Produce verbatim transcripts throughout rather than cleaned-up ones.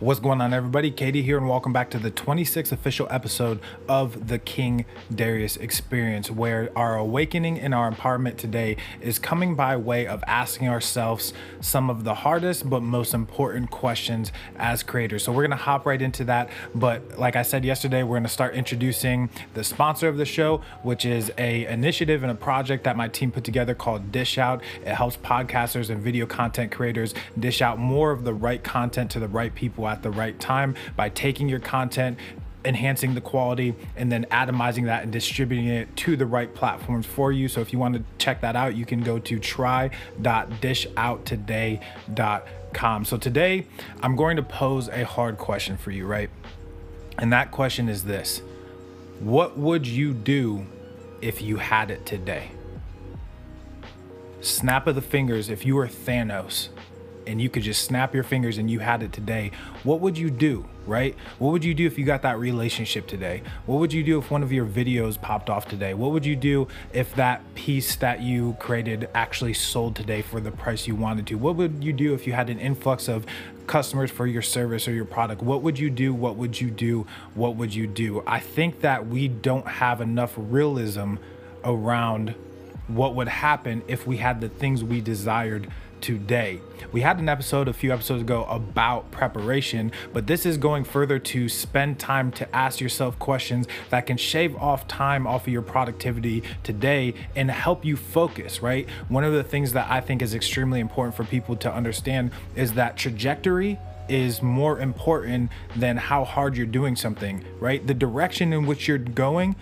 What's going on, everybody? Katie here, and welcome back to the twenty-sixth official episode of the King Darius Experience, where our awakening and our empowerment today is coming by way of asking ourselves some of the hardest but most important questions as creators. So we're going to hop right into that, but like I said yesterday, we're going to start introducing the sponsor of the show, which is a initiative and a project that my team put together called Dish Out. It helps podcasters and video content creators dish out more of the right content to the right people at the right time by taking your content, enhancing the quality, and then atomizing that and distributing it to the right platforms for you. So if you want to check that out, you can go to try dot dish out today dot com. So today I'm going to pose a hard question for you, right? And that question is this: what would you do if you had it today? Snap of the fingers, if you were Thanos and you could just snap your fingers and you had it today, what would you do, right? What would you do if you got that relationship today? What would you do if one of your videos popped off today? What would you do if that piece that you created actually sold today for the price you wanted to? What would you do if you had an influx of customers for your service or your product? What would you do? What would you do? What would you do? I think that we don't have enough realism around what would happen if we had the things we desired today. We had an episode a few episodes ago about preparation, but this is going further to spend time to ask yourself questions that can shave off time off of your productivity today and help you focus, right? One of the things that I think is extremely important for people to understand is that trajectory is more important than how hard you're doing something, right? The direction in which you're going,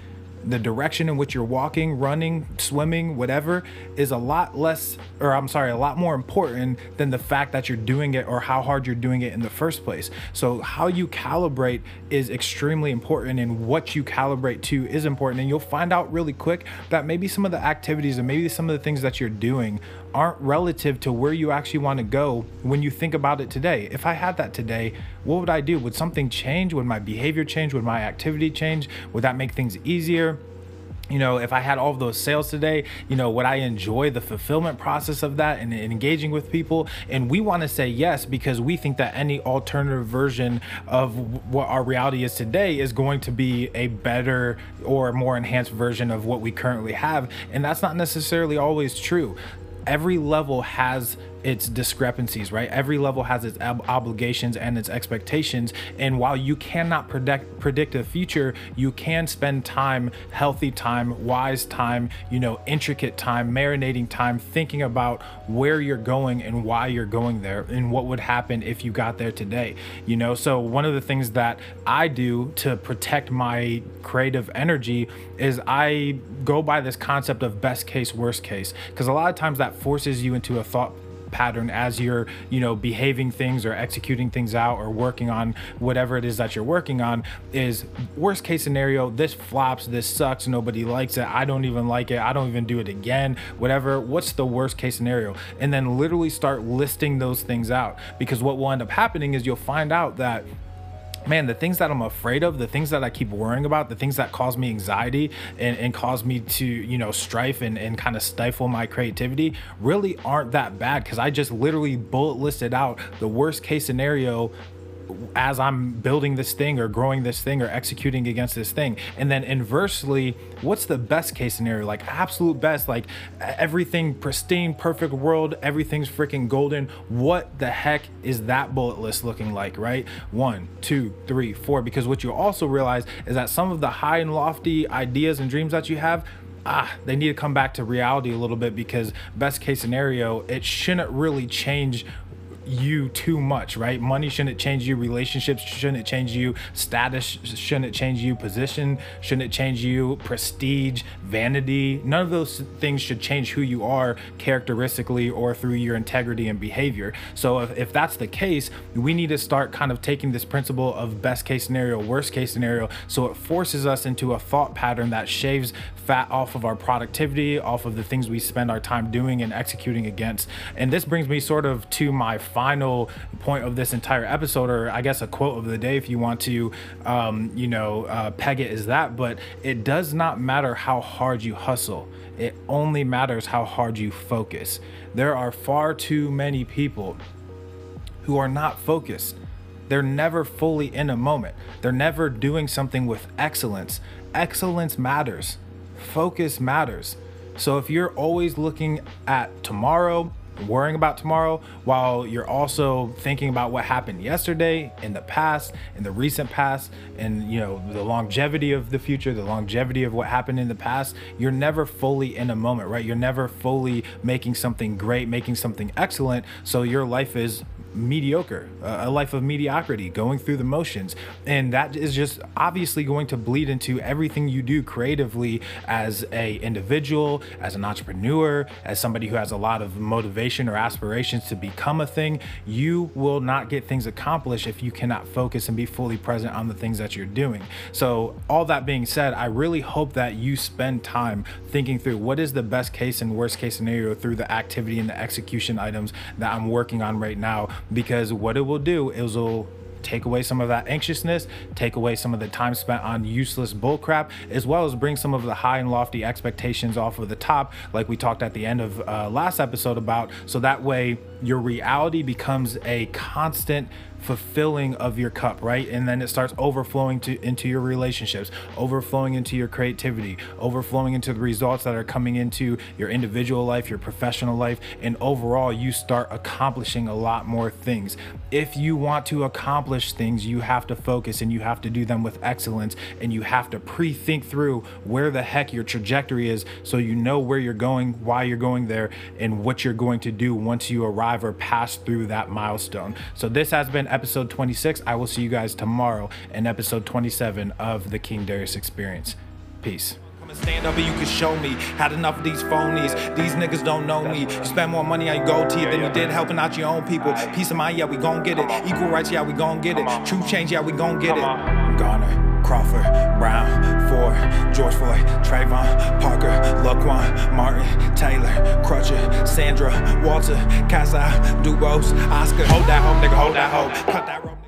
the direction in which you're walking, running, swimming, whatever, is a lot less, or I'm sorry, a lot more important than the fact that you're doing it or how hard you're doing it in the first place. So how you calibrate is extremely important, and what you calibrate to is important. And you'll find out really quick that maybe some of the activities and maybe some of the things that you're doing aren't relative to where you actually want to go when you think about it today. If I had that today, what would I do? Would something change? Would my behavior change? Would my activity change? Would that make things easier? You know, if I had all of those sales today, you know, would I enjoy the fulfillment process of that and, and engaging with people? And we want to say yes, because we think that any alternative version of what our reality is today is going to be a better or more enhanced version of what we currently have. And that's not necessarily always true. Every level has its discrepancies, right? Every level has its ob- obligations and its expectations. And while you cannot predict predict the future, you can spend time, healthy time, wise time, you know, intricate time, marinating time, thinking about where you're going and why you're going there and what would happen if you got there today, you know? So one of the things that I do to protect my creative energy is I go by this concept of best case, worst case, because a lot of times that forces you into a thought pattern as you're, you know, behaving things or executing things out or working on whatever it is that you're working on. Is worst case scenario, this flops, this sucks, nobody likes it, I don't even like it, I don't even do it again, whatever, what's the worst case scenario? And then literally start listing those things out, because what will end up happening is you'll find out that, man, the things that I'm afraid of, the things that I keep worrying about, the things that cause me anxiety and, and cause me to, you know, strife and, and kind of stifle my creativity really aren't that bad, because I just literally bullet listed out the worst case scenario as I'm building this thing or growing this thing or executing against this thing. And then inversely, what's the best case scenario? Like absolute best, like everything pristine, perfect world, everything's freaking golden. What the heck is that bullet list looking like, right? One, two, three, four. Because what you also realize is that some of the high and lofty ideas and dreams that you have, ah, they need to come back to reality a little bit, because best case scenario, it shouldn't really change you too much, right? Money shouldn't change you, relationships shouldn't change you, status shouldn't change you, position shouldn't change you, prestige, vanity, none of those things should change who you are characteristically or through your integrity and behavior. So if, if that's the case, we need to start kind of taking this principle of best case scenario, worst case scenario, so it forces us into a thought pattern that shaves fat off of our productivity, off of the things we spend our time doing and executing against. And this brings me sort of to my final point of this entire episode, or I guess a quote of the day if you want to, um, you know, uh, peg it as that. But it does not matter how hard you hustle. It only matters how hard you focus. There are far too many people who are not focused. They're never fully in a moment. They're never doing something with excellence. Excellence matters. Focus matters. So if you're always looking at tomorrow, worrying about tomorrow, while you're also thinking about what happened yesterday, in the past, in the recent past, and you know, the longevity of the future, the longevity of what happened in the past, you're never fully in a moment, right? You're never fully making something great, making something excellent. So your life is mediocre, a life of mediocrity, going through the motions. And that is just obviously going to bleed into everything you do creatively as a individual, as an entrepreneur, as somebody who has a lot of motivation or aspirations to become a thing. You will not get things accomplished if you cannot focus and be fully present on the things that you're doing. So all that being said, I really hope that you spend time thinking through what is the best case and worst case scenario through the activity and the execution items that I'm working on right now. Because what it will do is it'll take away some of that anxiousness, take away some of the time spent on useless bullcrap, as well as bring some of the high and lofty expectations off of the top, like we talked at the end of uh, last episode about. So that way your reality becomes a constant fulfilling of your cup, right? And then it starts overflowing to into your relationships, overflowing into your creativity, overflowing into the results that are coming into your individual life, your professional life, and overall you start accomplishing a lot more things. If you want to accomplish things, you have to focus and you have to do them with excellence, and you have to pre-think through where the heck your trajectory is, so you know where you're going, why you're going there, and what you're going to do once you arrive or pass through that milestone. So this has been episode twenty-six. I will see you guys tomorrow in episode twenty-seven of the King Darius Experience. Peace. Come and stand up and you can show me. Had enough of these phonies. These niggas don't know me. You spend more money on your gold teeth than you did helping out your own people. Peace of mind, yeah, we gon' get it. Equal rights, yeah, we gon' get it. True change, yeah, we gon' get it. Garner, Crawford, Brown, Ford, George Floyd, Trayvon, Parker, Laquan, Martin, Taylor, Crutcher, Sandra, Walter, Casa, Dubose, Oscar. Hold that hoe, nigga, hold that hoe. Cut that rope.